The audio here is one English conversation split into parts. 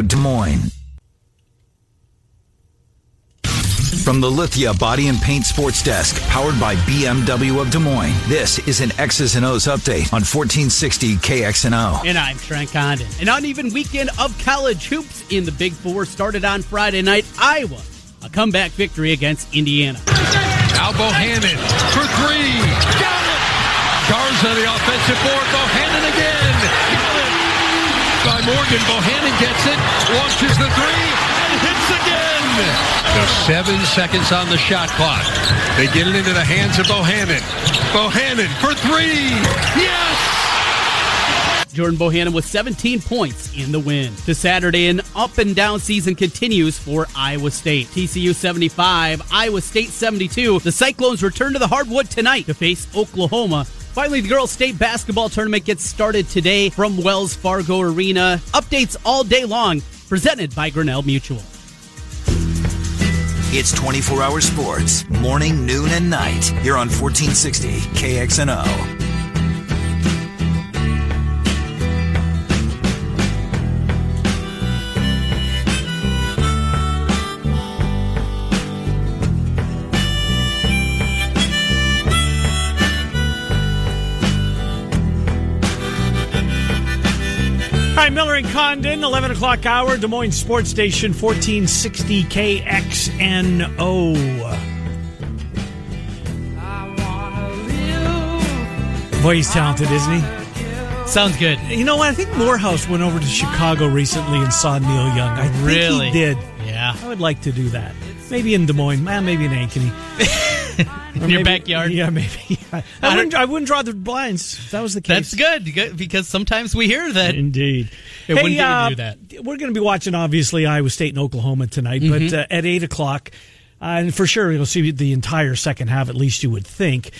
Des Moines. From the Lithia Body and Paint Sports Desk, powered by BMW of Des Moines, this is an X's and O's update on 1460 KXNO. And I'm Trent Condon. An uneven weekend of college hoops in the Big Four started on Friday night. Iowa, a comeback victory against Indiana. Now Bohannon for three. Got it! Garza, the offensive board. Bohannon again. Got it! By Morgan, Bohannon gets it, launches the three. Hits again. The 7 seconds on the shot clock. They get it into the hands of Bohannon. Bohannon for three. Yes! Jordan Bohannon with 17 points in the win. To Saturday, an up-and-down season continues for Iowa State. TCU 75, Iowa State 72. The Cyclones return to the hardwood tonight to face Oklahoma. Finally, the girls' state basketball tournament gets started today from Wells Fargo Arena. Updates all day long. Presented by Grinnell Mutual. It's 24-hour sports, morning, noon, and night, here on 1460 KXNO. Hi, Miller and Condon, 11 o'clock hour, Des Moines Sports Station, 1460 KXNO. Boy, he's talented, isn't he? Sounds good. You know what? I think Morehouse went over to Chicago recently and saw Neil Young. I think he did. Yeah. I would like to do that. Maybe in Des Moines. Maybe in Ankeny. In your backyard? Yeah, maybe. Yeah. I wouldn't draw the blinds if that was the case. That's good, because sometimes we hear that. Indeed. It wouldn't do that. We're going to be watching, obviously, Iowa State and Oklahoma tonight, but at 8 o'clock, and for sure you'll see the entire second half, at least you would think.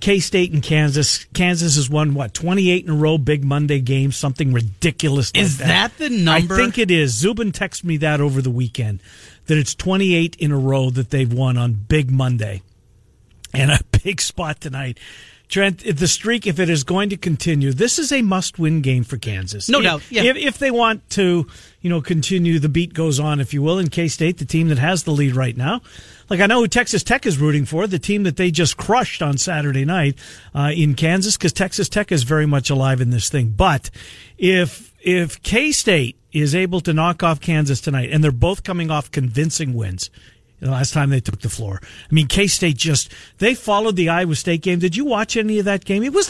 K-State and Kansas. Kansas has won, 28 in a row Big Monday games, something ridiculous like that. Is that the number? I think it is. Zubin texted me that over the weekend, that it's 28 in a row that they've won on Big Monday. And a big spot tonight. Trent, the streak, if it is going to continue, this is a must-win game for Kansas. No doubt. Yeah. If they want to, continue, the beat goes on, if you will, in K-State, the team that has the lead right now. Like, I know who Texas Tech is rooting for, the team that they just crushed on Saturday night in Kansas, because Texas Tech is very much alive in this thing. But if K-State is able to knock off Kansas tonight, and they're both coming off convincing wins, the last time they took the floor. I mean, K-State they followed the Iowa State game. Did you watch any of that game? It was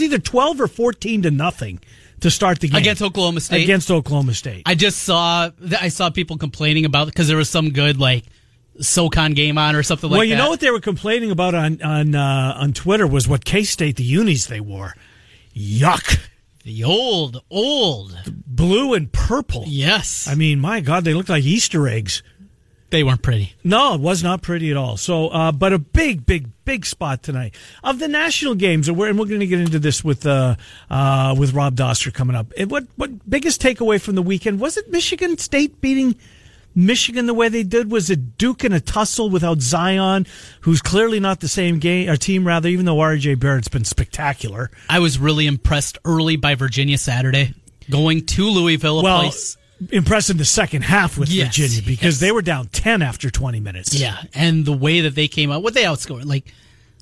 either 12 or 14 to nothing to start the game. Against Oklahoma State. I saw people complaining about it because there was some good, SoCon game on or something like that. Well, you know what they were complaining about on Twitter was what K-State, the unis they wore. Yuck. The old. Blue and purple. Yes. I mean, my God, they looked like Easter eggs. They weren't pretty. No, it was not pretty at all. So, but a big, big, big spot tonight. Of the national games, and we're going to get into this with Rob Doster coming up. And what biggest takeaway from the weekend, was it Michigan State beating Michigan the way they did? Was it Duke in a tussle without Zion, who's clearly not the same team, even though R.J. Barrett's been spectacular? I was really impressed early by Virginia Saturday, going to Louisville, a place... Impressed in the second half with Virginia because they were down 10 after 20 minutes. Yeah, and the way that they came out, what they outscored,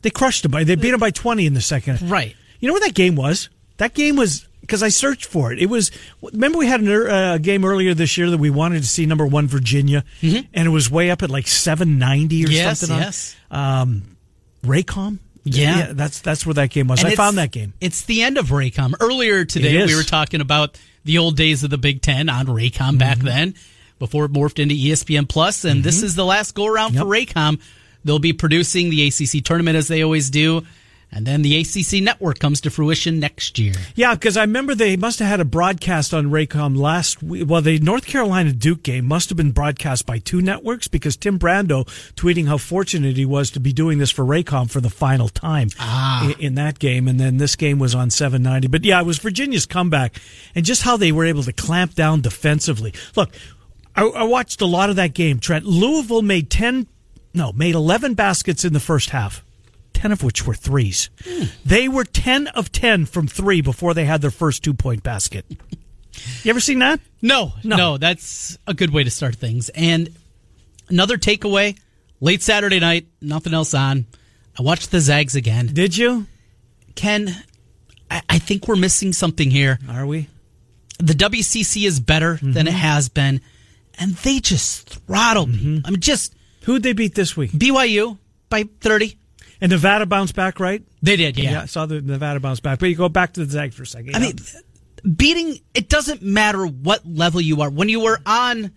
they crushed them. They beat them by 20 in the second half. Right. You know what that game was? That game was, because I searched for it. It was, remember we had a game earlier this year that we wanted to see number one Virginia, and it was way up at 790 or something. Yes, yes. Raycom? Yeah, that's where that game was. And I found that game. It's the end of Raycom. Earlier today, we were talking about the old days of the Big Ten on Raycom back then, before it morphed into ESPN Plus, and this is the last go-around for Raycom. They'll be producing the ACC tournament as they always do, and then the ACC network comes to fruition next year. Yeah, because I remember they must have had a broadcast on Raycom last week. Well, the North Carolina-Duke game must have been broadcast by two networks because Tim Brando tweeting how fortunate he was to be doing this for Raycom for the final time in that game. And then this game was on 790. But, yeah, it was Virginia's comeback and just how they were able to clamp down defensively. Look, I watched a lot of that game, Trent. Louisville made 11 baskets in the first half. 10 of which were threes. They were 10 of 10 from three before they had their first two-point basket. You ever seen that? No, that's a good way to start things. And another takeaway, late Saturday night, nothing else on. I watched the Zags again. Did you? Ken, I think we're missing something here. Are we? The WCC is better than it has been, and they just throttled me. I mean, just... Who'd they beat this week? BYU by 30. And Nevada bounced back, right? They did, yeah. I saw the Nevada bounce back. But you go back to the Zags for a second. I mean... Beating, it doesn't matter what level you are. When you were on,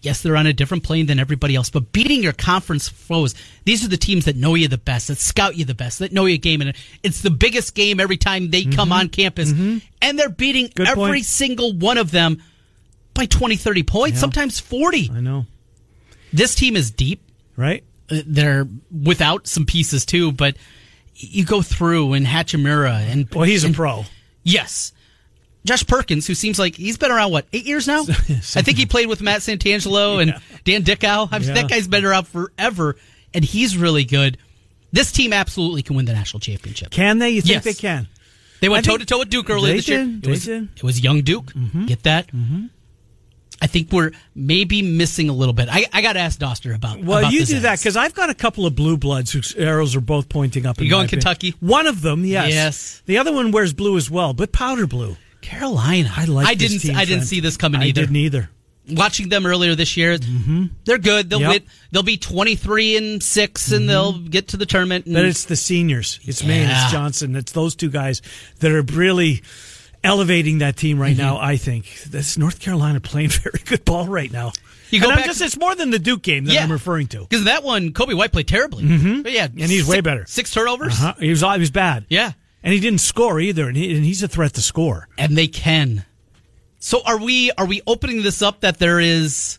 yes, they're on a different plane than everybody else, but beating your conference foes, these are the teams that know you the best, that scout you the best, that know your game. And it's the biggest game every time they come on campus. And they're beating single one of them by 20, 30 points, sometimes 40. I know. This team is deep. Right. They're without some pieces, too, but you go through and Hachimura. And well, he's a pro. Yes. Josh Perkins, who seems like he's been around, 8 years now? I think he played with Matt Santangelo and Dan Dickow. That guy's been around forever, and he's really good. This team absolutely can win the national championship. Can they? You think they can? They went toe-to-toe with Duke earlier this year. It was young Duke. Get that? I think we're maybe missing a little bit. I got to ask Doster about this. Well, you do that, because I've got a couple of blue bloods whose arrows are both pointing up. You going Kentucky? One of them, yes. The other one wears blue as well, but powder blue. Carolina, I didn't see this coming either. I didn't either. Watching them earlier this year, they're good. They'll win. They'll be 23-6, and they'll get to the tournament. But it's the seniors. It's Maine. It's Johnson. It's those two guys that are really elevating that team right now. I think that's North Carolina playing very good ball right now. You go back it's more than the Duke game that I'm referring to, because that one Kobe White played terribly. But yeah, and he's way better. 6 turnovers. He was bad. Yeah. And he didn't score either, and he's a threat to score. And they can. So are we opening this up that there is...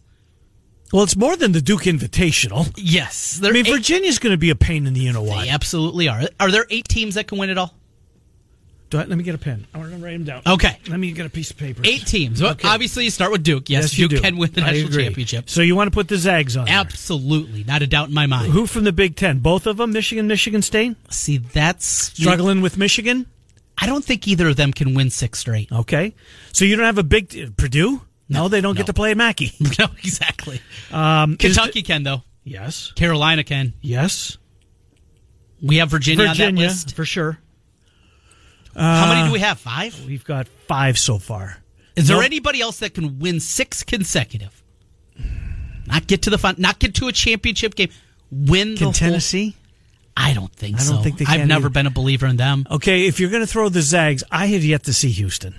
Well, it's more than the Duke Invitational. Yes. I mean, Virginia's going to be a pain in the inner-wide. They absolutely are. Are there 8 teams that can win it all? Let me get a pen. I want to write them down. Okay. Let me get a piece of paper. 8 teams. Well, okay. Obviously, you start with Duke. Yes, Duke can win the national championship. So you want to put the Zags on there. Absolutely. Not a doubt in my mind. Who from the Big Ten? Both of them? Michigan, Michigan State? See, that's... Struggling with Michigan? I don't think either of them can win 6 straight. Okay. So you don't have a big... Purdue? No, they don't get to play at Mackey. No, exactly. Kentucky can, though. Yes. Carolina can. Yes. We have Virginia on that list. For sure. How many do we have? 5? We've got 5 so far. Is there anybody else that can win 6 consecutive? Not get to the final, not get to a championship game. Win the whole... Tennessee? I don't think so. I don't think they can. I've never been a believer in them. Okay, if you're going to throw the Zags, I have yet to see Houston.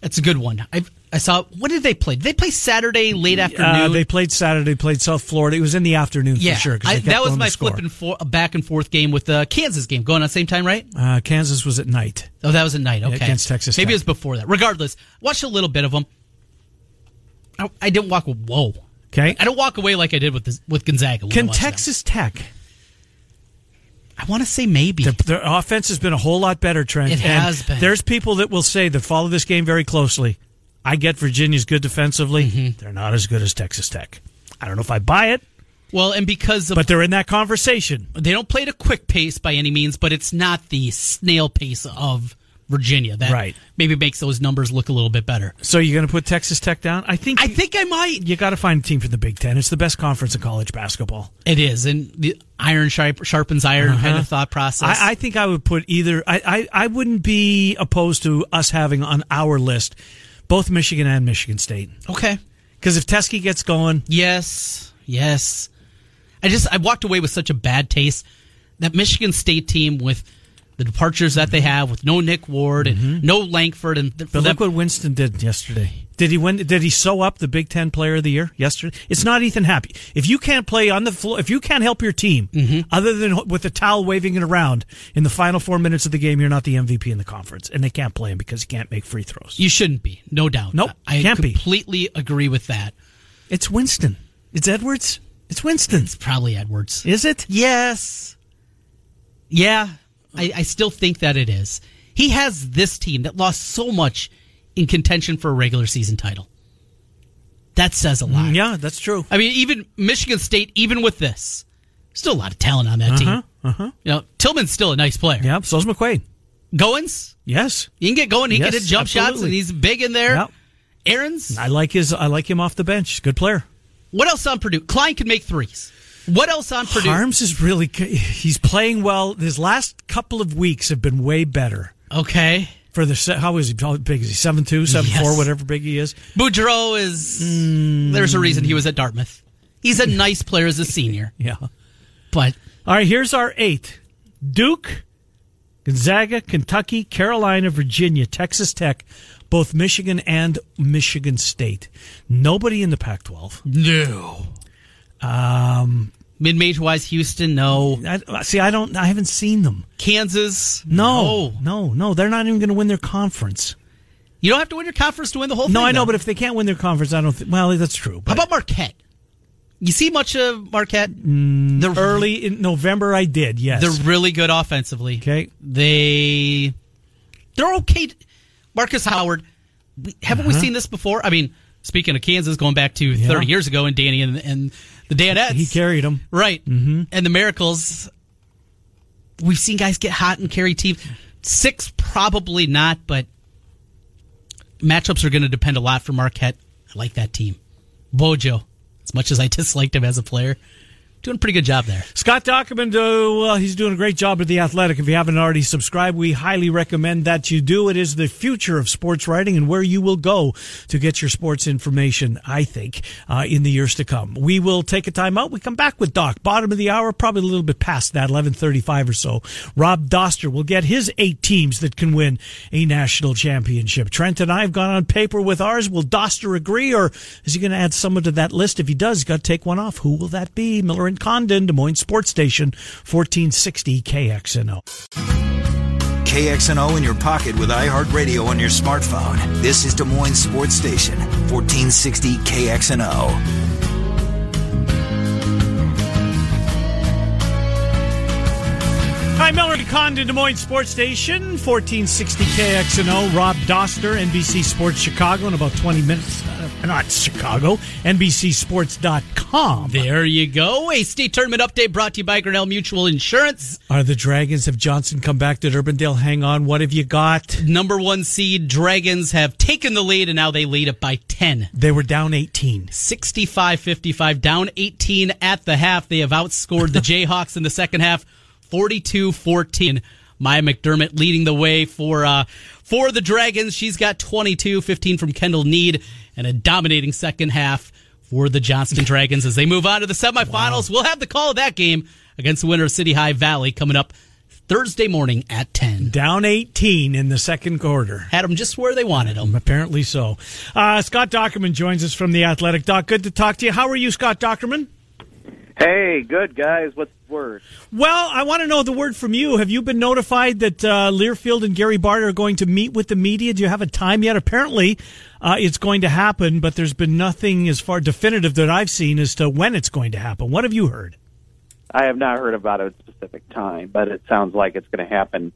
That's a good one. I saw. What did they play? Did they play Saturday late afternoon? They played Saturday. Played South Florida. It was in the afternoon for sure. That was my back and forth game with the Kansas game going on at the same time, right? Kansas was at night. Oh, that was at night. Okay, against Texas Tech. Maybe it was before that. Regardless, watched a little bit of them. I didn't walk. Whoa. Okay. I don't walk away like I did with Gonzaga. Can Texas Tech? I want to say maybe. Their offense has been a whole lot better, Trent. It has been. There's people that will say that follow this game very closely. I get Virginia's good defensively. They're not as good as Texas Tech. I don't know if I buy it. Well, and but they're in that conversation. They don't play at a quick pace by any means, but it's not the snail pace of Virginia. That maybe makes those numbers look a little bit better. So you're going to put Texas Tech down? I think I might. You got to find a team from the Big Ten. It's the best conference in college basketball. It is, and the iron sharpens iron kind of thought process. I think I would put either. I wouldn't be opposed to us having on our list both Michigan and Michigan State. Okay, because if Teskey gets going, yes. I walked away with such a bad taste. That Michigan State team with the departures that they have, with no Nick Ward and no Langford, but look what Winston did yesterday. Did he win? Did he sew up the Big Ten Player of the Year yesterday? It's not Ethan Happy. If you can't play on the floor, if you can't help your team, other than with a towel waving it around in the final 4 minutes of the game, you're not the MVP in the conference, and they can't play him because he can't make free throws. You shouldn't be, no doubt. Nope, I completely agree with that. It's Winston. It's Edwards. It's Winston. It's probably Edwards. Is it? Yes. Yeah. I still think that it is. He has this team that lost so much in contention for a regular season title. That says a lot. Yeah, that's true. I mean, even Michigan State, even with this, still a lot of talent on that team. You know, Tillman's still a nice player. Yeah, so's McQuaid. Goins? Yes. You can get Goins. He can hit jump shots, and he's big in there. Yep. Aarons? I like him off the bench. Good player. What else on Purdue? Klein can make threes. What else on Purdue? Harms is really good. He's playing well. His last couple of weeks have been way better. Okay. For the how is he? How big is he? 7'2", 7'4", whatever big he is. Boudreaux is. There's a reason he was at Dartmouth. He's a nice player as a senior. Yeah, but all right. Here's our 8: Duke, Gonzaga, Kentucky, Carolina, Virginia, Texas Tech, both Michigan and Michigan State. Nobody in the Pac-12. No. Mid-major wise, Houston, no. I haven't seen them. Kansas, no. They're not even going to win their conference. You don't have to win your conference to win the whole thing. No, I know, but if they can't win their conference, I don't think. Well, that's true. But. How about Marquette? You see much of Marquette? Early in November, I did. Yes, they're really good offensively. Okay, they're okay. Marcus Howard, haven't we seen this before? I mean, speaking of Kansas, going back to 30 years ago, and Danny and the Danettes. He carried them. Right. Mm-hmm. And the Miracles. We've seen guys get hot and carry teams. 6, probably not, but matchups are going to depend a lot for Marquette. I like that team. Bojo, as much as I disliked him as a player, doing a pretty good job there. Scott Dockerman, he's doing a great job at The Athletic. If you haven't already subscribed, we highly recommend that you do. It is the future of sports writing and where you will go to get your sports information, I think, in the years to come. We will take a time out. We come back with Doc. Bottom of the hour, probably a little bit past that, 11:35 or so. Rob Doster will get his 8 teams that can win a national championship. Trent and I have gone on paper with ours. Will Doster agree, or is he going to add someone to that list? If he does, got to take one off. Who will that be? Miller in Condon, Des Moines Sports Station, 1460 KXNO. KXNO in your pocket with iHeartRadio on your smartphone. This is Des Moines Sports Station, 1460 KXNO. Hi, Miller in Condon, Des Moines Sports Station, 1460 KXNO. Rob Doster, NBC Sports Chicago, in about 20 minutes. Not Chicago, NBCSports.com. There you go. A state tournament update brought to you by Grinnell Mutual Insurance. Are the Dragons of Johnson come back? Did Urbandale hang on? What have you got? #1 seed Dragons have taken the lead, and now they lead it by 10. They were down 18. 65-55, down 18 at the half. They have outscored the Jayhawks in the second half, 42-14. Maya McDermott leading the way for the Dragons. She's got 22, 15 from Kendall Need, and a dominating second half for the Johnston Dragons as they move on to the semifinals. Wow. We'll have the call of that game against the winner of City High Valley coming up Thursday morning at 10. Down 18 in the second quarter. Had them just where they wanted them. Apparently so. Scott Dockerman joins us from The Athletic. Doc, good to talk to you. How are you, Scott Dockerman? Hey, good, guys. What's the word? Well, I want to know the word from you. Have you been notified that Learfield and Gary Barter are going to meet with the media? Do you have a time yet? Apparently, it's going to happen, but there's been nothing as far definitive that I've seen as to when it's going to happen. What have you heard? I have not heard about a specific time, but it sounds like it's going to happen.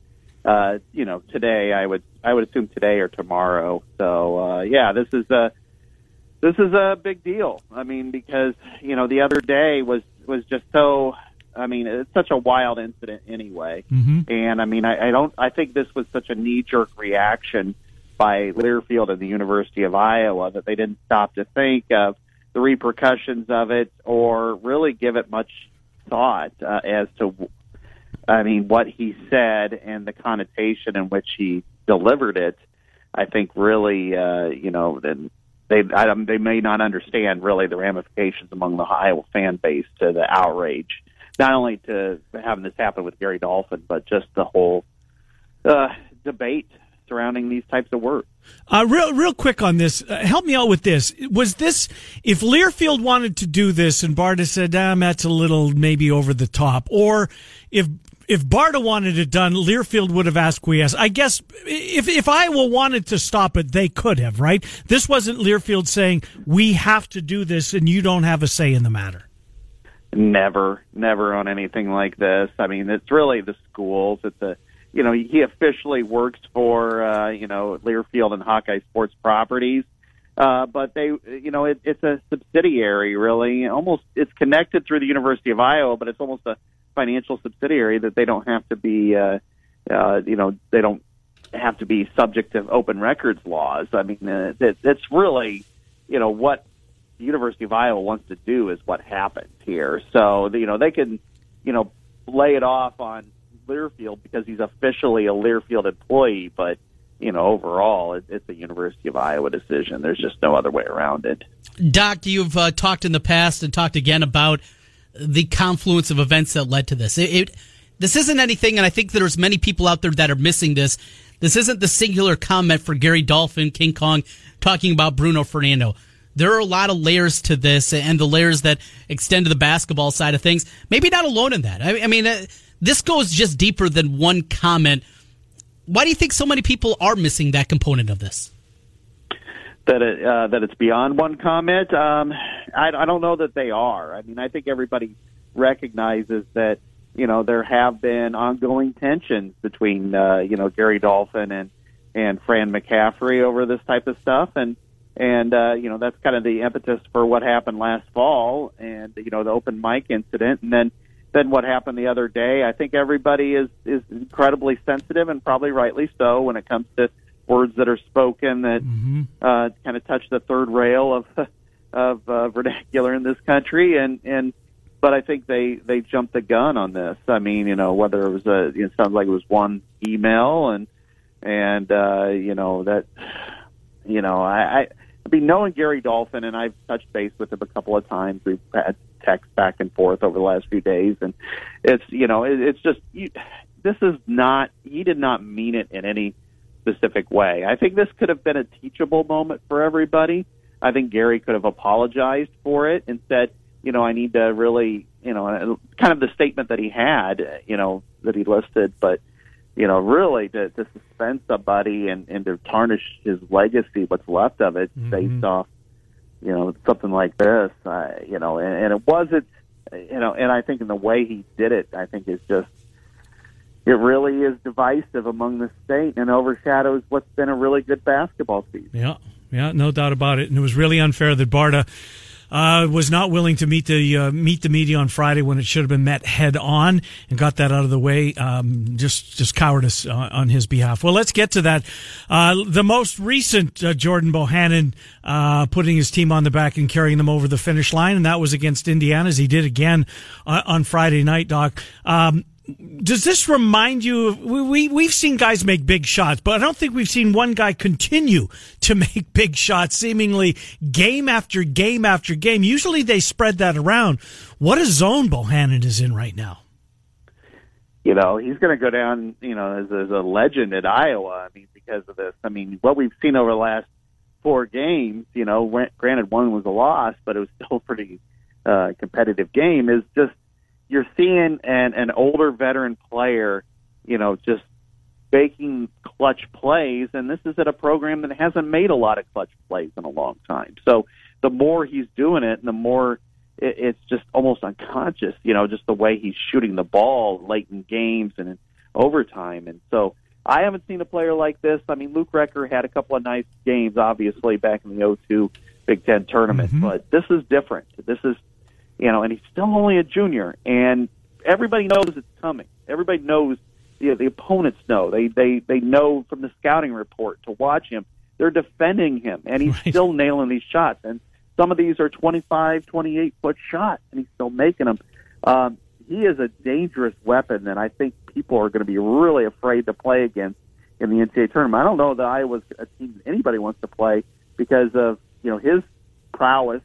Today. I would assume today or tomorrow. So, this is a big deal. I mean, because the other day was just so, I mean, it's such a wild incident anyway. Mm-hmm. And I mean, I think this was such a knee-jerk reaction by Learfield and the University of Iowa that they didn't stop to think of the repercussions of it or really give it much thought as to, I mean, what he said and the connotation in which he delivered it. I think really, they may not understand really the ramifications among the Iowa fan base to the outrage, not only to having this happen with Gary Dolphin, but just the whole debate surrounding these types of words. Real quick on this, help me out with this. Was this, if Learfield wanted to do this and Barta said, that's a little maybe over the top, or if Barta wanted it done, Learfield would have acquiesced. I guess if Iowa wanted to stop it, they could have, right? This wasn't Learfield saying, we have to do this and you don't have a say in the matter. Never on anything like this. I mean, it's really the schools. It's a, he officially works for, Learfield and Hawkeye Sports Properties. But they, it's a subsidiary, really. Almost, it's connected through the University of Iowa, but it's almost a financial subsidiary that they don't have to be, they don't have to be subject to open records laws. I mean, that's really, you know, what the University of Iowa wants to do is what happens here. So, you know, they can, you know, lay it off on Learfield because he's officially a Learfield employee, but, you know, overall, it's a University of Iowa decision. There's just no other way around it. Doc, you've talked in the past and talked again about the confluence of events that led to this. This isn't anything, and I think there's many people out there that are missing this. This isn't the singular comment for Gary Dolphin, King Kong, talking about Bruno Fernando. There are a lot of layers to this, and the layers that extend to the basketball side of things. Maybe not alone in that. I mean, this goes just deeper than one comment. Why do you think so many people are missing that component of this? That it's beyond one comment? I don't know that they are. I mean, I think everybody recognizes that, you know, there have been ongoing tensions between, you know, Gary Dolphin and Fran McCaffrey over this type of stuff. And you know, that's kind of the impetus for what happened last fall and, you know, the open mic incident. And then what happened the other day. I think everybody is incredibly sensitive, and probably rightly so, when it comes to words that are spoken that kind of touch the third rail of vernacular in this country. But I think they jumped the gun on this. I mean, you know, whether it was it sounds like it was one email, and you know, that, you know, I mean, knowing Gary Dolphin, and I've touched base with him a couple of times. We've had text back and forth over the last few days, and it's, you know, it's just, this is not, he did not mean it in any specific way. I think this could have been a teachable moment for everybody. I think Gary could have apologized for it and said, you know, I need to really, you know, kind of the statement that he had, you know, that he listed, but, you know, really to suspend somebody and to tarnish his legacy, what's left of it, based off, you know, something like this, you know, and it wasn't, you know, and I think in the way he did it, I think it's just, it really is divisive among the state and overshadows what's been a really good basketball season. Yeah, no doubt about it. And it was really unfair that Barta was not willing to meet the media on Friday when it should have been met head on, and got that out of the way. Just cowardice on his behalf. Well, let's get to that. The most recent Jordan Bohannon putting his team on the back and carrying them over the finish line, and that was against Indiana, as he did again on Friday night, Doc. Does this remind you of, we've seen guys make big shots, but I don't think we've seen one guy continue to make big shots seemingly game after game after game. Usually they spread that around. What a zone Bohannon is in right now. You know, he's going to go down, you know, as a legend at Iowa, I mean, because of this. I mean, what we've seen over the last four games, you know, granted one was a loss, but it was still a pretty competitive game, is just, you're seeing an older veteran player, you know, just making clutch plays, and this is at a program that hasn't made a lot of clutch plays in a long time. So the more he's doing it, the more it's just almost unconscious, you know, just the way he's shooting the ball late in games and in overtime. And so I haven't seen a player like this. I mean, Luke Recker had a couple of nice games, obviously, back in the 2002 Big Ten tournament, but this is different. This is, you know, and he's still only a junior, and everybody knows it's coming. Everybody knows, you know, the opponents know. They know from the scouting report to watch him. They're defending him, and he's still nailing these shots. And some of these are 25, 28-foot shots, and he's still making them. He is a dangerous weapon that I think people are going to be really afraid to play against in the NCAA tournament. I don't know that Iowa's a team that anybody wants to play because of, you know, his prowess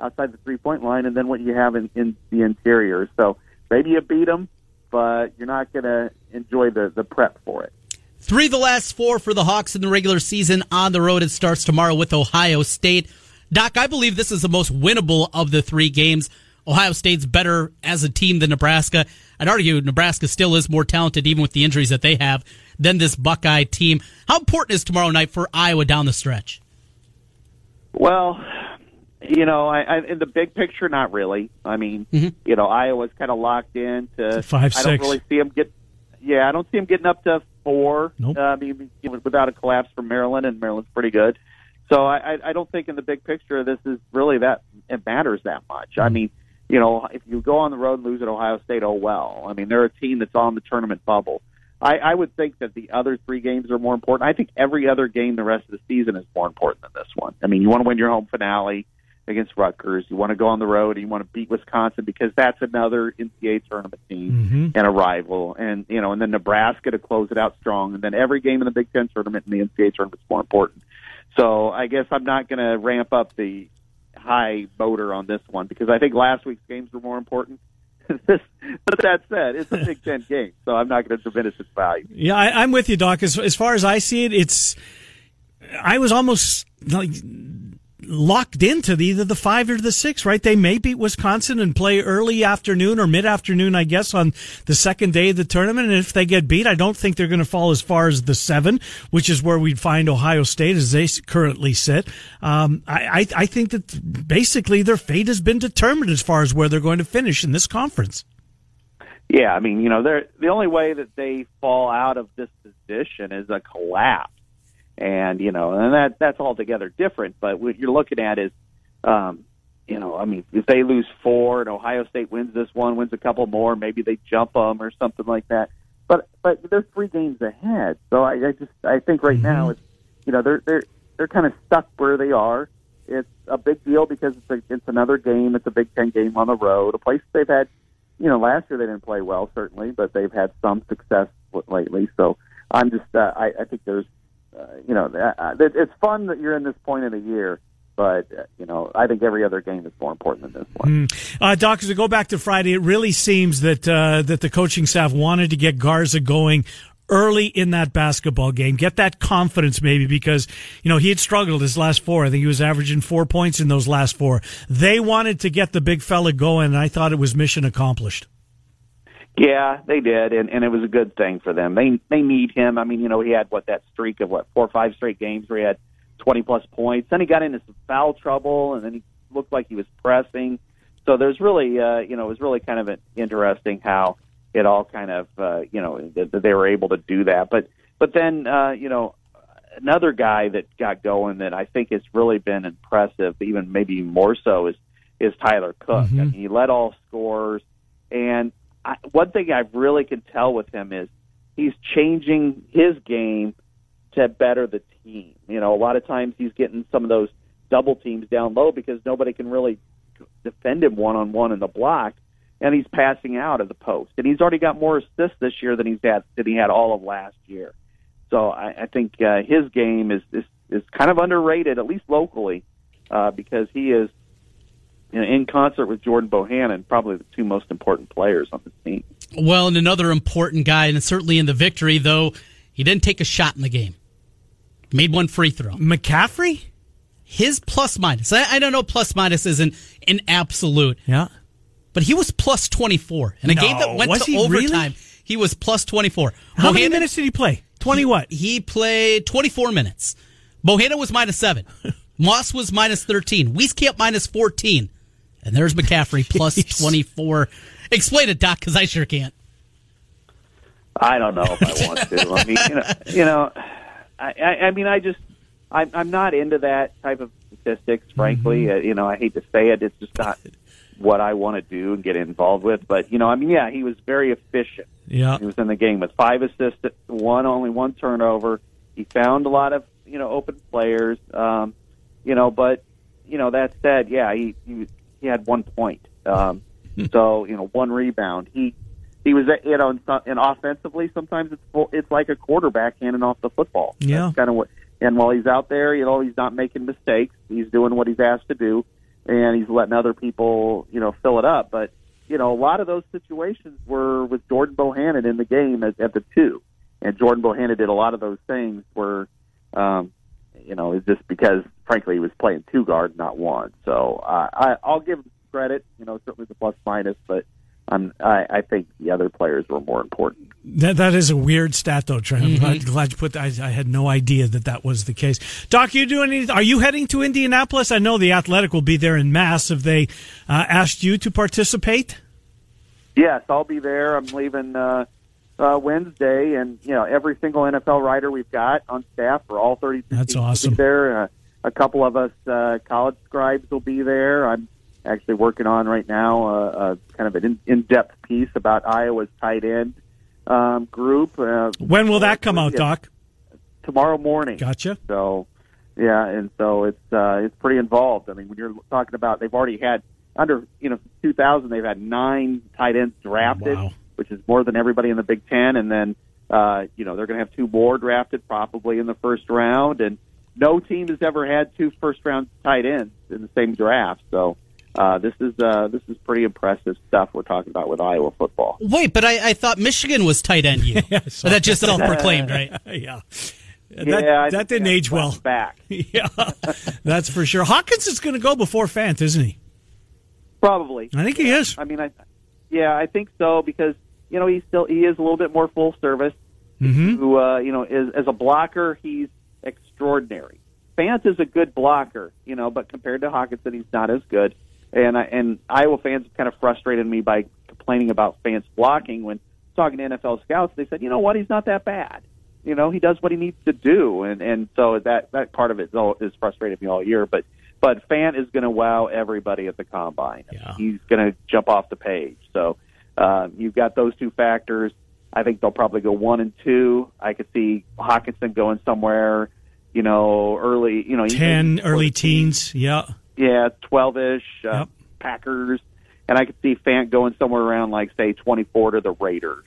outside the three-point line, and then what you have in the interior. So maybe you beat them, but you're not going to enjoy the prep for it. 3 of the last 4 for the Hawks in the regular season on the road. It starts tomorrow with Ohio State. Doc, I believe this is the most winnable of the 3 games. Ohio State's better as a team than Nebraska. I'd argue Nebraska still is more talented, even with the injuries that they have, than this Buckeye team. How important is tomorrow night for Iowa down the stretch? Well, you know, I in the big picture, not really. I mean, you know, Iowa's kind of locked in to 5-6. I don't really see him get. Yeah, I don't see him getting up to 4. Nope. I mean, without a collapse from Maryland, and Maryland's pretty good. So I don't think in the big picture this is really that it matters that much. I mean, you know, if you go on the road and lose at Ohio State, oh well. I mean, they're a team that's on the tournament bubble. I would think that the other three games are more important. I think every other game the rest of the season is more important than this one. I mean, you want to win your home finale against Rutgers. You want to go on the road and you want to beat Wisconsin because that's another NCAA tournament team and a rival. And, you know, and then Nebraska to close it out strong. And then every game in the Big Ten tournament and the NCAA tournament is more important. So I guess I'm not going to ramp up the high voter on this one because I think last week's games were more important. But that said, it's a Big Ten game, so I'm not going to diminish its value. Yeah, I'm with you, Doc. As far as I see it, I was almost like locked into either the 5 or the 6, right? They may beat Wisconsin and play early afternoon or mid-afternoon, I guess, on the second day of the tournament. And if they get beat, I don't think they're going to fall as far as the 7, which is where we'd find Ohio State as they currently sit. I think that basically their fate has been determined as far as where they're going to finish in this conference. Yeah, I mean, you know, the only way that they fall out of this position is a collapse. And, you know, and that's altogether different. But what you're looking at is, you know, I mean, if they lose 4 and Ohio State wins this one, wins a couple more, maybe they jump them or something like that. But they're 3 games ahead. So I think right now it's, you know, they're kind of stuck where they are. It's a big deal because it's another game. It's a Big Ten game on the road, a place they've had, you know, last year they didn't play well certainly, but they've had some success lately. So I'm just I think there's. You know, it's fun that you're in this point of the year, but, you know, I think every other game is more important than this one. Doc, as we go back to Friday, it really seems that the coaching staff wanted to get Garza going early in that basketball game, get that confidence maybe because, you know, he had struggled his last 4. I think he was averaging 4 points in those last 4. They wanted to get the big fella going, and I thought it was mission accomplished. Yeah, they did, and it was a good thing for them. They need him. I mean, you know, he had, that streak of, 4 or 5 straight games where he had 20-plus points. Then he got into some foul trouble, and then he looked like he was pressing. So there's really, you know, it was really kind of interesting how it all kind of, you know, they were able to do that. But then, you know, another guy that got going that I think has really been impressive, even maybe more so, is Tyler Cook. I mean, he led all scorers, and one thing I really can tell with him is he's changing his game to better the team. You know, a lot of times he's getting some of those double teams down low because nobody can really defend him one-on-one in the block, and he's passing out of the post. And he's already got more assists this year than he had all of last year. So I think his game is kind of underrated, at least locally, because he is, you know, in concert with Jordan Bohannon, probably the 2 most important players on the team. Well, and another important guy, and certainly in the victory, though, he didn't take a shot in the game. He made 1 free throw. McCaffrey? His plus-minus. I don't know plus-minus isn't an absolute. Yeah. But he was plus 24. In a game that went to overtime, really? He was plus 24. How many minutes did he play? 20 what? He played 24 minutes. Bohannon was minus 7. Moss was minus 13. Wieskamp minus 14. And there's McCaffrey plus 24. Explain it, Doc, because I sure can't. I don't know if I want to. I mean, you know I mean, I'm not into that type of statistics, frankly. You know, I hate to say it. It's just not what I want to do and get involved with. But, you know, I mean, yeah, he was very efficient. Yeah, he was in the game with 5 assists, only 1 turnover. He found a lot of, you know, open players. You know, but, you know, that said, yeah, he had 1 point. So, you know, 1 rebound. He was, you know, and offensively, sometimes it's like a quarterback handing off the football. Yeah. That's kind of what, and while he's out there, you know, he's not making mistakes. He's doing what he's asked to do, and he's letting other people, you know, fill it up. But, you know, a lot of those situations were with Jordan Bohannon in the game at the 2. And Jordan Bohannon did a lot of those things where, you know, it's just because, frankly, he was playing 2 guard, not 1. So I'll give him credit, you know, certainly the plus minus, but I think the other players were more important. That is a weird stat, though, Trent. I'm glad you put that. I had no idea that was the case. Doc, are you heading to Indianapolis? I know the Athletic will be there in mass. Have they asked you to participate? Yes, I'll be there. I'm leaving Wednesday, and you know every single NFL writer we've got on staff for all 32. That's awesome. Will be there, a couple of us college scribes will be there. I'm actually working on right now kind of an in-depth piece about Iowa's tight end group. When will that come out, Doc? Tomorrow morning. Gotcha. So, yeah, and so it's pretty involved. I mean, when you're talking about they've already had under 2000, they've had 9 tight ends drafted, wow, which is more than everybody in the Big Ten. And then they're going to have 2 more drafted probably in the first round, and no team has ever had 2 first-round tight ends in the same draft. So this is pretty impressive stuff we're talking about with Iowa football. Wait, but I thought Michigan was tight end you. Yeah, so that just self-proclaimed, right? Yeah. That didn't age well. Back. Yeah, that's for sure. Hawkins is going to go before Fant, isn't he? Probably. I think he is. I mean, I think so, because he is a little bit more full service. Mm-hmm. Who is as a blocker, he's extraordinary. Fant is a good blocker, but compared to Hawkinson, he's not as good. And Iowa fans kind of frustrated me by complaining about Fant's blocking. When talking to NFL scouts, they said, you know what, he's not that bad. He does what he needs to do, and so that part of it is frustrated me all year. But Fant is going to wow everybody at the combine. Yeah. I mean, he's going to jump off the page. So you've got those 2 factors. I think they'll probably go 1 and 2. I could see Hawkinson going somewhere, early, 10, early teens, yeah. Yeah, 12-ish, yep. Packers. And I could see Fant going somewhere around, like, say, 24 to the Raiders.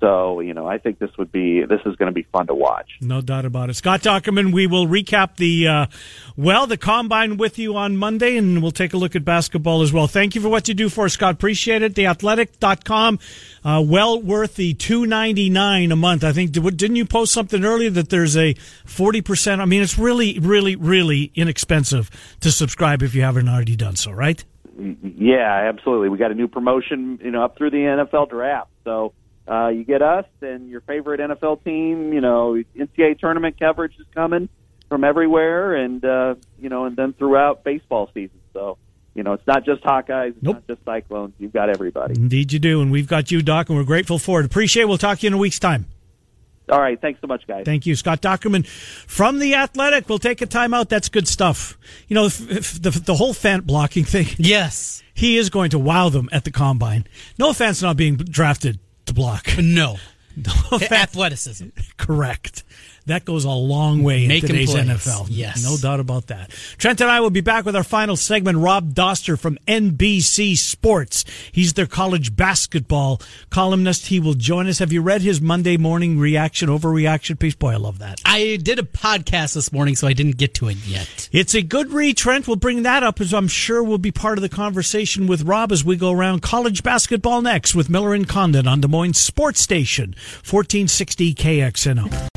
So, I think this is going to be fun to watch. No doubt about it. Scott Dockerman, we will recap the combine with you on Monday, and we'll take a look at basketball as well. Thank you for what you do for us, Scott. Appreciate it. Theathletic.com, well worth the $2.99 a month. I think, didn't you post something earlier that there's a 40%? I mean, it's really, really, really inexpensive to subscribe if you haven't already done so, right? Yeah, absolutely. We got a new promotion, up through the NFL draft. So, you get us and your favorite NFL team. NCAA tournament coverage is coming from everywhere, and and then throughout baseball season. So, it's not just Hawkeyes, it's not just Cyclones. You've got everybody. Indeed, you do, and we've got you, Doc, and we're grateful for it. Appreciate it. We'll talk to you in a week's time. All right, thanks so much, guys. Thank you, Scott Dockerman from The Athletic. We'll take a timeout. That's good stuff. The whole Fant blocking thing. Yes, he is going to wow them at the combine. No, Fant's not being drafted to block. No athleticism. Correct. That goes a long way in today's plays. NFL. Yes. No doubt about that. Trent and I will be back with our final segment. Rob Doster from NBC Sports. He's their college basketball columnist. He will join us. Have you read his Monday morning overreaction piece? Boy, I love that. I did a podcast this morning, so I didn't get to it yet. It's a good read, Trent. We'll bring that up, as I'm sure we'll be part of the conversation with Rob as we go around college basketball next with Miller and Condon on Des Moines Sports Station, 1460 KXNO.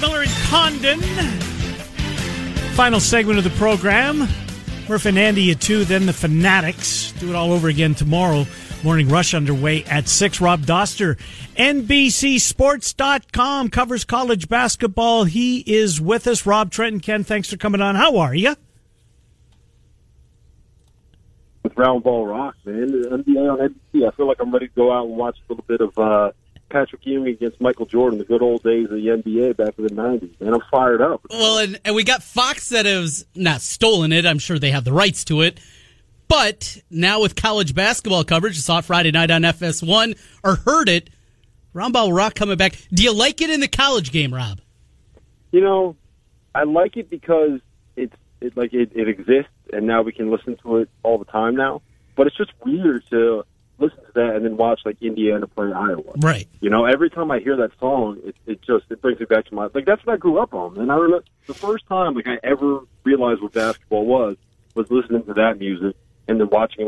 Miller and Condon. Final segment of the program. Murph and Andy at 2, then the Fanatics. Do it all over again tomorrow. Morning Rush underway at 6. Rob Doster, NBCSports.com, covers college basketball. He is with us. Rob, Trent, and Ken, thanks for coming on. How are you? With Round Ball Rock, man. NBA on NBC. I feel like I'm ready to go out and watch a little bit of Patrick Ewing against Michael Jordan, the good old days of the NBA back in the 90s. Man, I'm fired up. Well, and we got Fox that has not stolen it. I'm sure they have the rights to it. But now with college basketball coverage, you saw it Friday night on FS1, or heard it, Round Ball Rock coming back. Do you like it in the college game, Rob? I like it because it exists, and now we can listen to it all the time now. But it's just weird to listen to that and then watch Indiana play Iowa. Right. Every time I hear that song, it brings me back to my that's what I grew up on. And I remember the first time I ever realized what basketball was listening to that music and then watching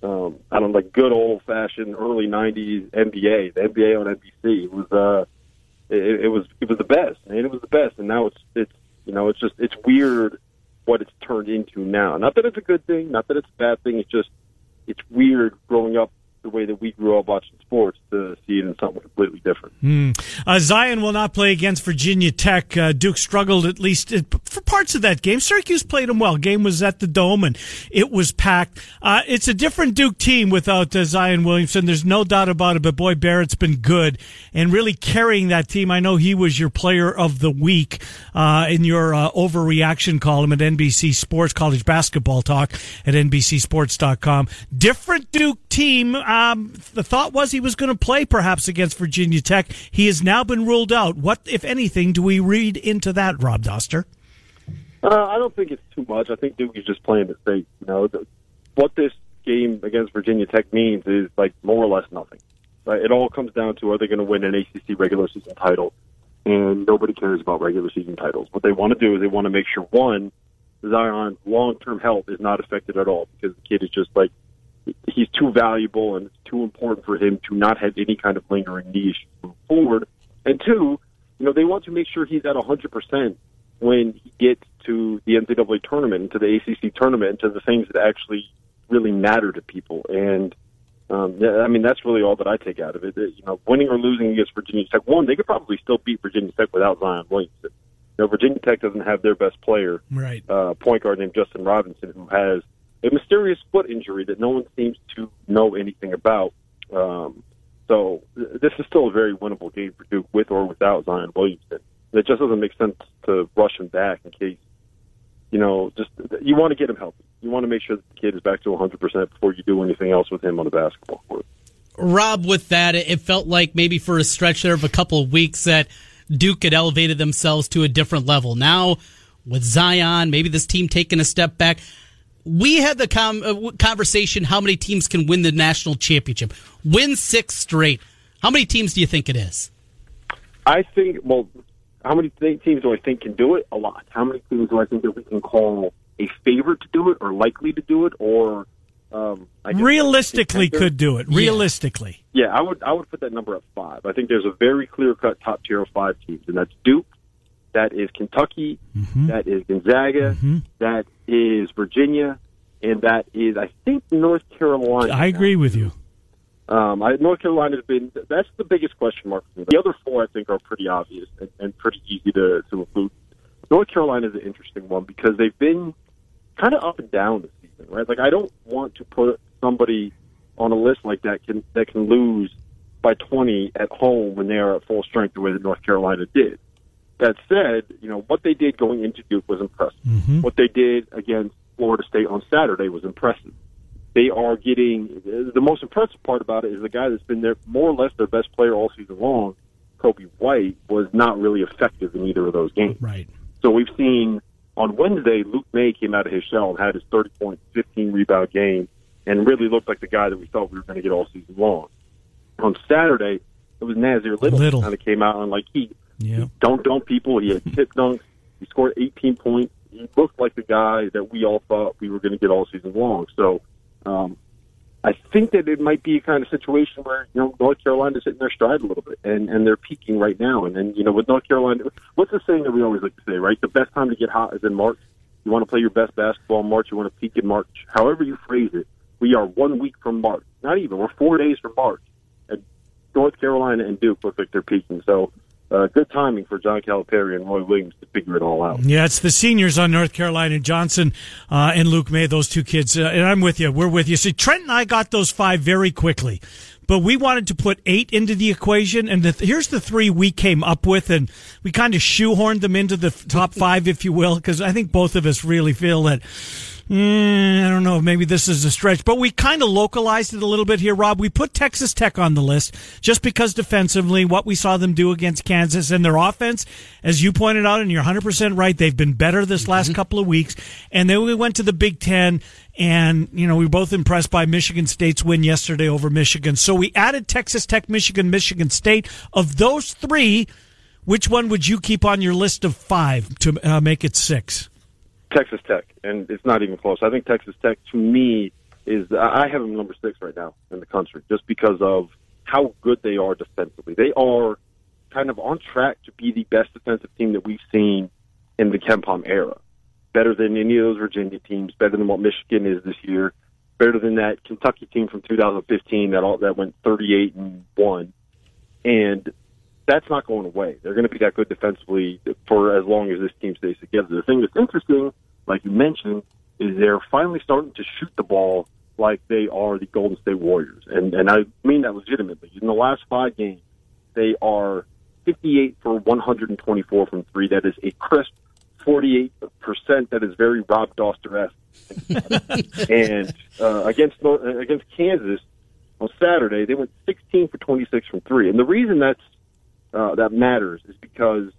good old fashioned early 90s NBA. The NBA on NBC was the best. And it was the best, and now it's weird what it's turned into now. Not that it's a good thing, not that it's a bad thing, it's weird growing up the way that we grew up watching sports to see it in something completely different. Zion will not play against Virginia Tech. Duke struggled at least for parts of that game. Syracuse played them well. Game was at the Dome, and it was packed. It's a different Duke team without Zion Williamson. There's no doubt about it, but, boy, Barrett's been good and really carrying that team. I know he was your player of the week in your overreaction column at NBC Sports, college basketball talk at NBCSports.com. Different Duke team. The thought was he was going to play perhaps against Virginia Tech. He has now been ruled out. What, if anything, do we read into that, Rob Doster? I don't think it's too much. I think Duke is just playing it safe. You know, what this game against Virginia Tech means is like more or less nothing. Right? It all comes down to, are they going to win an ACC regular season title? And nobody cares about regular season titles. What they want to do is they want to make sure, one, Zion's long-term health is not affected at all, because the kid is just like, he's too valuable and it's too important for him to not have any kind of lingering knee issues moving forward. And two, you know, they want to make sure he's at 100% when he gets to the NCAA tournament, to the ACC tournament, to the things that actually really matter to people. And, I mean, that's really all that I take out of it. You know, winning or losing against Virginia Tech, one, they could probably still beat Virginia Tech without Zion Williamson. You know, Virginia Tech doesn't have their best player, right? Point guard named Justin Robinson, who has a mysterious foot injury that no one seems to know anything about. So this is still a very winnable game for Duke with or without Zion Williamson. And it just doesn't make sense to rush him back in case, you know, just you want to get him healthy. You want to make sure that the kid is back to 100% before you do anything else with him on the basketball court. Rob, with that, it felt like maybe for a stretch there of a couple of weeks that Duke had elevated themselves to a different level. Now, with Zion, maybe this team taking a step back. We had the conversation how many teams can win the national championship. Win six straight. How many teams do you think it is? I think, well, how many teams do I think can do it? A lot. How many teams do I think that we can call a favorite to do it or likely to do it or... realistically could do it. Realistically. Yeah, I would put that number at 5. I think there's a very clear-cut top tier of 5 teams, and that's Duke, that is Kentucky, that is Gonzaga, that is Virginia, and that is, I think, North Carolina. I agree with you. North Carolina's been, that's the biggest question mark for me. The other 4, I think, are pretty obvious and pretty easy to include. North Carolina's an interesting one because they've been kind of up and down this season, right? Like, I don't want to put somebody on a list like that that can lose by 20 at home when they are at full strength the way that North Carolina did. That said, you know, what they did going into Duke was impressive. What they did against Florida State on Saturday was impressive. They are getting the most impressive part about it is the guy that's been there more or less their best player all season long, Kobe White, was not really effective in either of those games. Right. So we've seen on Wednesday, Luke May came out of his shell and had his 30-point, 15-rebound game and really looked like the guy that we thought we were going to get all season long. On Saturday, it was Nazir Little. Kind of came out and, like, he dunked people. He had tip dunks. He scored 18 points. He looked like the guy that we all thought we were going to get all season long. So I think that it might be a kind of situation where, you know, North Carolina's hitting their stride a little bit, and they're peaking right now. And you know, with North Carolina, what's the saying that we always like to say, right? The best time to get hot is in March. You want to play your best basketball in March. You want to peak in March. However you phrase it, we are 1 week from March. Not even. We're 4 days from March. And North Carolina and Duke look like they're peaking. So, good timing for John Calipari and Roy Williams to figure it all out. Yeah, it's the seniors on North Carolina, Johnson and Luke May, those two kids. And I'm with you. We're with you. See, Trent and I got those 5 very quickly, but we wanted to put 8 into the equation. And here's the 3 we came up with, and we kind of shoehorned them into the top 5, if you will, because I think both of us really feel that, I don't know, maybe this is a stretch, but we kind of localized it a little bit here, Rob. We put Texas Tech on the list just because defensively, what we saw them do against Kansas and their offense, as you pointed out, and you're 100% right, they've been better this last couple of weeks. And then we went to the Big Ten, and, you know, we were both impressed by Michigan State's win yesterday over Michigan. So we added Texas Tech, Michigan, Michigan State. Of those 3, which one would you keep on your list of 5 to make it 6? Texas Tech, and it's not even close. I think Texas Tech, to me, is I have them number 6 right now in the country just because of how good they are defensively. They are kind of on track to be the best defensive team that we've seen in the Kempom era, better than any of those Virginia teams, better than what Michigan is this year, better than in that Kentucky team from 2015 that went 38-1, and that's not going away. They're going to be that good defensively for as long as this team stays together. The thing that's interesting, like you mentioned, is they're finally starting to shoot the ball like they are the Golden State Warriors, and I mean that legitimately. In the last 5 games, they are 58 for 124 from 3. That is a crisp 48%. That is very Rob Doster-esque. And against Kansas on Saturday, they went 16 for 26 from 3. And the reason that matters is because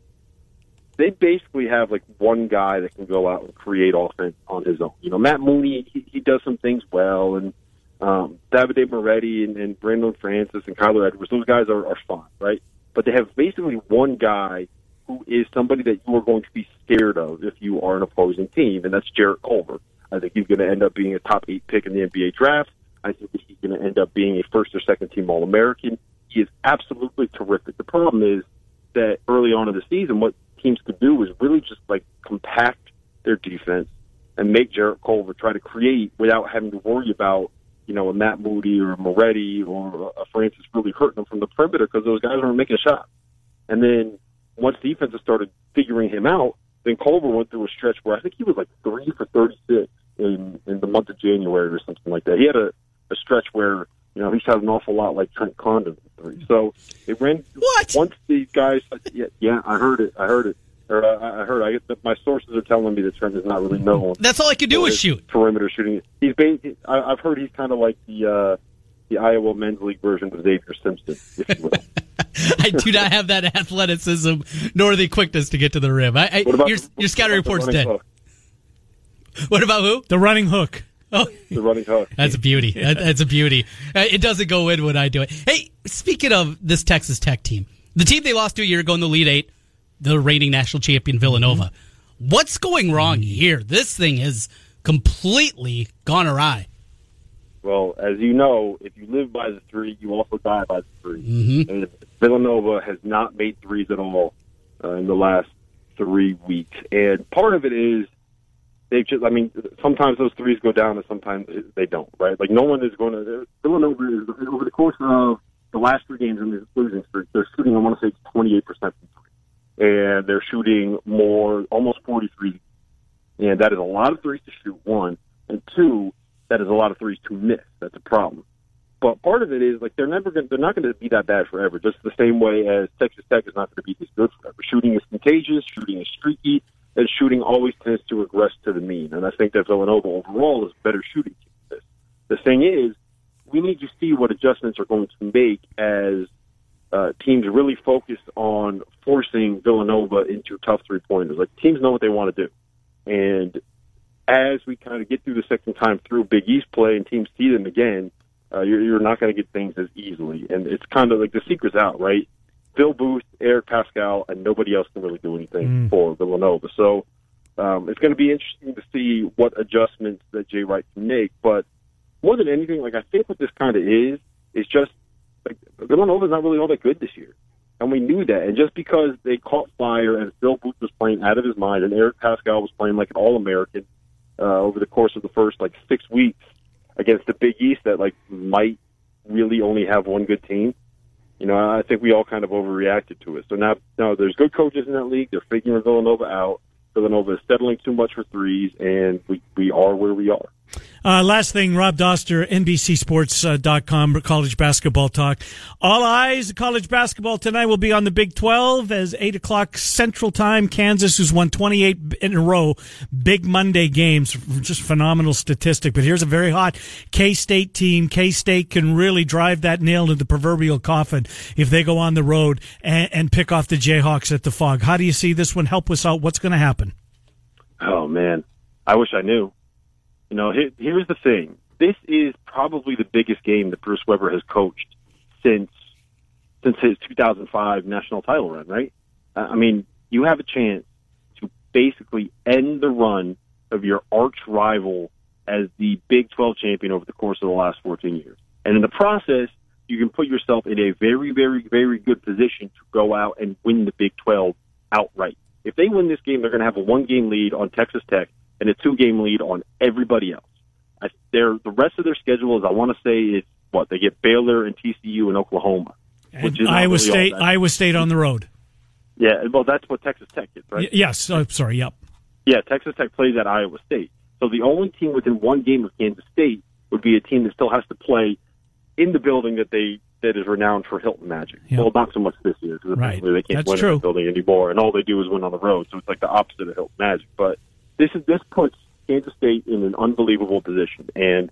they basically have like one guy that can go out and create offense on his own. You know, Matt Mooney, he does some things well, and Davide Moretti and Brandon Francis and Kyler Edwards, those guys are fine, right? But they have basically one guy who is somebody that you are going to be scared of if you are an opposing team, and that's Jarrett Culver. I think he's going to end up being a top 8 pick in the NBA draft. I think that he's going to end up being a first or second team All-American. He is absolutely terrific. The problem is that early on in the season, what teams could do is really just like compact their defense and make Jarrett Culver try to create without having to worry about, you know, a Matt Moody or a Moretti or a Francis really hurting them from the perimeter because those guys aren't making a shot. And then once defenses started figuring him out, then Culver went through a stretch where I think he was like 3 for 36 in the month of January or something like that. He had a stretch where, you know, he shot an awful lot like Trent Condon for 3. So it ran. What? Once these guys, yeah, I heard it. My sources are telling me that Trent does not really know. That's all I could do is shoot. Perimeter shooting. I've heard he's kind of like the Iowa men's league version of Xavier Simpson, if you will. I do not have that athleticism nor the quickness to get to the rim. Your scouting report's dead. Hook? What about who? The running hook. Oh, the running hook. That's a beauty. Yeah. That's a beauty. It doesn't go in when I do it. Hey, speaking of this Texas Tech team, the team they lost to a year ago in the Elite Eight, the reigning national champion Villanova. Mm-hmm. What's going wrong here? This thing has completely gone awry. Well, as you know, if you live by the three, you also die by the three. Mm-hmm. And Villanova has not made threes at all in the last 3 weeks. And part of it is sometimes those threes go down and sometimes they don't, right? Like, no one is going to – Villanova is, over the course of the last 3 games in the losing streak, they're shooting, I want to say, 28% from three. And they're shooting more, almost 43. And that is a lot of threes to shoot, one. And two – that is a lot of threes to miss. That's a problem. But part of it is, like, they're not going to be that bad forever, just the same way as Texas Tech is not going to be this good forever. Shooting is contagious, shooting is streaky, and shooting always tends to regress to the mean. And I think that Villanova overall is better shooting than this. The thing is, we need to see what adjustments are going to make as teams really focus on forcing Villanova into tough three-pointers. Like, teams know what they want to do. And as we kind of get through the second time through Big East play and teams see them again, you're not going to get things as easily. And it's kind of like the secret's out, right? Bill Booth, Eric Pascal, and nobody else can really do anything for Villanova. So it's going to be interesting to see what adjustments that Jay Wright can make. But more than anything, like, I think what this kind of is just, like, Villanova's not really all that good this year. And we knew that. And just because they caught fire and Bill Booth was playing out of his mind and Eric Pascal was playing like an All-American, over the course of the first, like, 6 weeks against the Big East that, like, might really only have one good team, you know, I think we all kind of overreacted to it. So now there's good coaches in that league. They're figuring Villanova out. Villanova is settling too much for threes, and we are where we are. Last thing, Rob Doster, NBCSports.com, college basketball talk. All eyes of college basketball tonight will be on the Big 12 as 8 o'clock Central Time. Kansas, who's won 28 in a row, Big Monday games, just phenomenal statistic. But here's a very hot K-State team. K-State can really drive that nail into the proverbial coffin if they go on the road and pick off the Jayhawks at the Fog. How do you see this one? Help us out. What's going to happen? Oh, man. I wish I knew. You know, here's the thing. This is probably the biggest game that Bruce Weber has coached since his 2005 national title run, right? I mean, you have a chance to basically end the run of your arch rival as the Big 12 champion over the course of the last 14 years. And in the process, you can put yourself in a very, very, very good position to go out and win the Big 12 outright. If they win this game, they're going to have a 1-game lead on Texas Tech and a 2-game lead on everybody else. The rest of their schedule is, I want to say, it's what they get: Baylor and TCU and Oklahoma, which is Iowa State. Iowa State on the road. Yeah, well, that's what Texas Tech gets, right? Yes, I'm sorry. Yep. Yeah, Texas Tech plays at Iowa State. So the only team within one game of Kansas State would be a team that still has to play in the building that is renowned for Hilton Magic. Yep. Well, not so much this year, because apparently they can't win in the building anymore, and all they do is win on the road. So it's like the opposite of Hilton Magic. But this puts Kansas State in an unbelievable position, and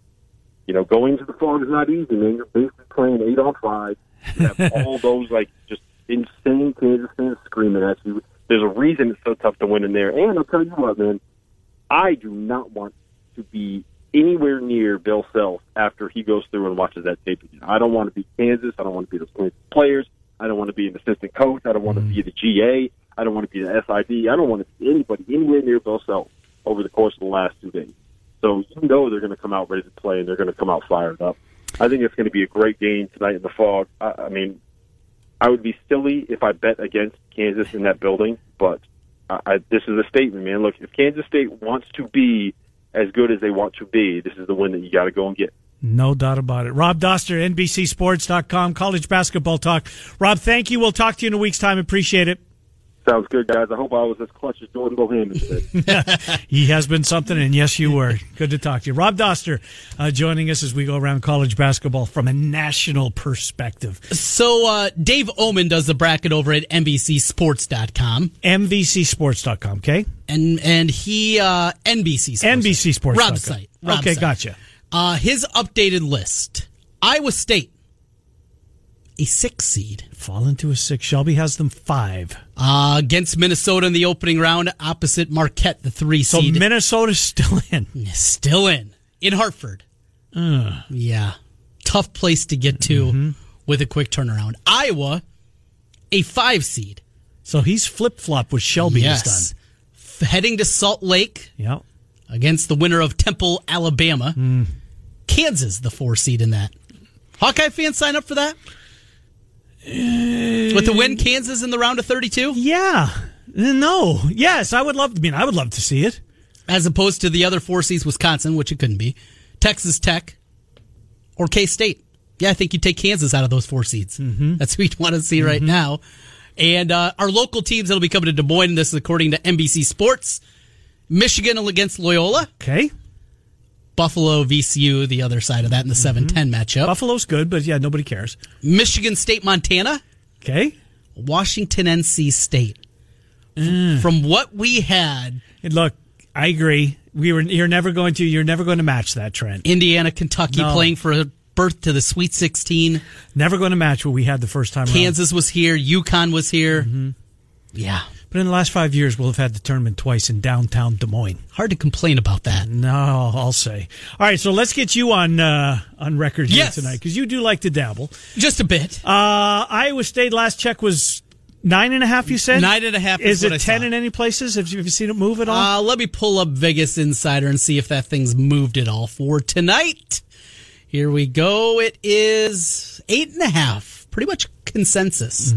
going to the farm is not easy, man. You're basically playing 8 on 5. You have all those just insane Kansas fans screaming at you. There's a reason it's so tough to win in there. And I'll tell you what, man, I do not want to be anywhere near Bill Self after he goes through and watches that tape again. I don't want to be Kansas. I don't want to be those Kansas players. I don't want to be an assistant coach. I don't want to be the GA. I don't want to be the SID. I don't want to be anybody anywhere near Bill Self over the course of the last 2 days. So they're going to come out ready to play, and they're going to come out fired up. I think it's going to be a great game tonight in the fog. I mean, I would be silly if I bet against Kansas in that building, but this is a statement, man. Look, if Kansas State wants to be as good as they want to be, this is the win that you got to go and get. No doubt about it. Rob Doster, NBCSports.com, college basketball talk. Rob, thank you. We'll talk to you in a week's time. Appreciate it. Sounds good, guys. I hope I was as clutch as Jordan Bohannon today. He has been something, and yes, you were. Good to talk to you. Rob Doster joining us as we go around college basketball from a national perspective. So Dave Oman does the bracket over at NBCSports.com. NBCSports.com, okay? And he, NBC Sports. NBC Sports. Rob's site. Okay, gotcha. His updated list. Iowa State, a 6 seed. Fallen to a 6. Shelby has them 5. Against Minnesota in the opening round, opposite Marquette, the 3 seed. So Minnesota's still in. Still in. In Hartford. Yeah. Tough place to get to with a quick turnaround. Iowa, a 5 seed. So he's flip-flop with Shelby. Yes. He's done. Heading to Salt Lake. Yep. Against the winner of Temple, Alabama. Kansas, the 4 seed in that. Hawkeye fans sign up for that? With the win, Kansas in the round of 32? Yeah. No. Yes, I would love to see it. As opposed to the other 4 seeds, Wisconsin, which it couldn't be, Texas Tech, or K-State. Yeah, I think you'd take Kansas out of those 4 seeds. That's who you'd want to see right now. And our local teams that'll be coming to Des Moines, this is according to NBC Sports, Michigan against Loyola. Okay. Buffalo, VCU, the other side of that in the 7-10 matchup. Buffalo's good, but yeah, nobody cares. Michigan State, Montana. Okay. Washington, NC State. From what we had... And look, I agree. You're never going to match that trend. Indiana, Kentucky playing for a berth to the Sweet 16. Never going to match what we had the first time around. Kansas was here. UConn was here. Yeah. But in the last 5 years, we'll have had the tournament twice in downtown Des Moines. Hard to complain about that. No, I'll say. All right, so let's get you on record here tonight, because you do like to dabble. Just a bit. Iowa State last check was 9.5, you said? 9.5 is what I saw. Is it 10 in any places? Have you seen it move at all? Let me pull up Vegas Insider and see if that thing's moved at all for tonight. Here we go. It is 8.5. Pretty much consensus.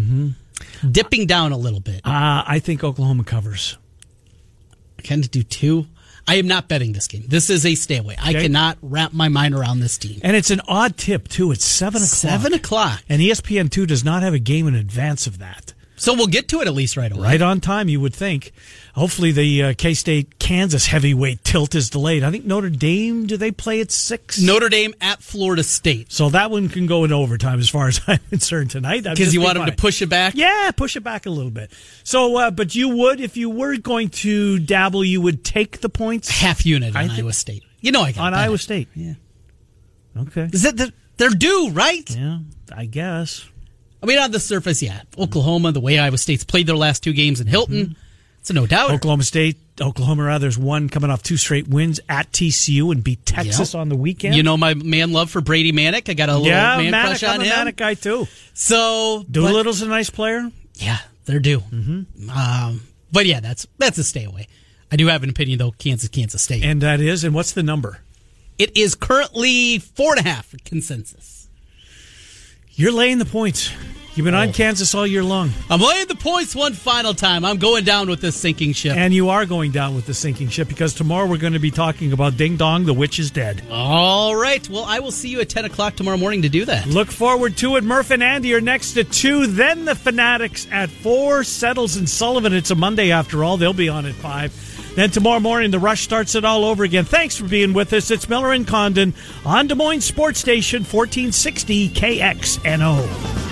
Dipping down a little bit. I think Oklahoma covers. I can do 2. I am not betting this game. This is a stay away. Okay. I cannot wrap my mind around this team. And it's an odd tip, too. It's 7 o'clock. 7 o'clock. And ESPN2 does not have a game in advance of that. So we'll get to it at least right away. Right on time, you would think. Hopefully the K-State-Kansas heavyweight tilt is delayed. I think Notre Dame, do they play at 6? Notre Dame at Florida State. So that one can go in overtime as far as I'm concerned tonight. Because you want them to push it back? Yeah, push it back a little bit. So, but you would, if you were going to dabble, you would take the points? Half unit on Iowa State. You know I got that. On Iowa State? Yeah. Okay. Is that they're due, right? Yeah, I guess. I mean, on the surface, yeah. Oklahoma, the way Iowa State's played their last 2 games in Hilton, it's a no-doubt. Oklahoma, is one coming off 2 straight wins at TCU and beat Texas on the weekend. You know my man love for Brady Manick. I got a little man crush on him. Yeah, I'm a Manick guy, too. So, Doolittle's a nice player. Yeah, they're due. But, yeah, that's a stay away. I do have an opinion, though, Kansas State. And that is? And what's the number? It is currently 4.5 consensus. You're laying the points. You've been on Kansas all year long. I'm laying the points one final time. I'm going down with this sinking ship. And you are going down with the sinking ship, because tomorrow we're going to be talking about Ding Dong, the Witch is Dead. All right. Well, I will see you at 10 o'clock tomorrow morning to do that. Look forward to it. Murph and Andy are next at 2. Then the Fanatics at 4. Settles and Sullivan. It's a Monday after all. They'll be on at 5. Then tomorrow morning, the rush starts it all over again. Thanks for being with us. It's Miller and Condon on Des Moines Sports Station, 1460 KXNO.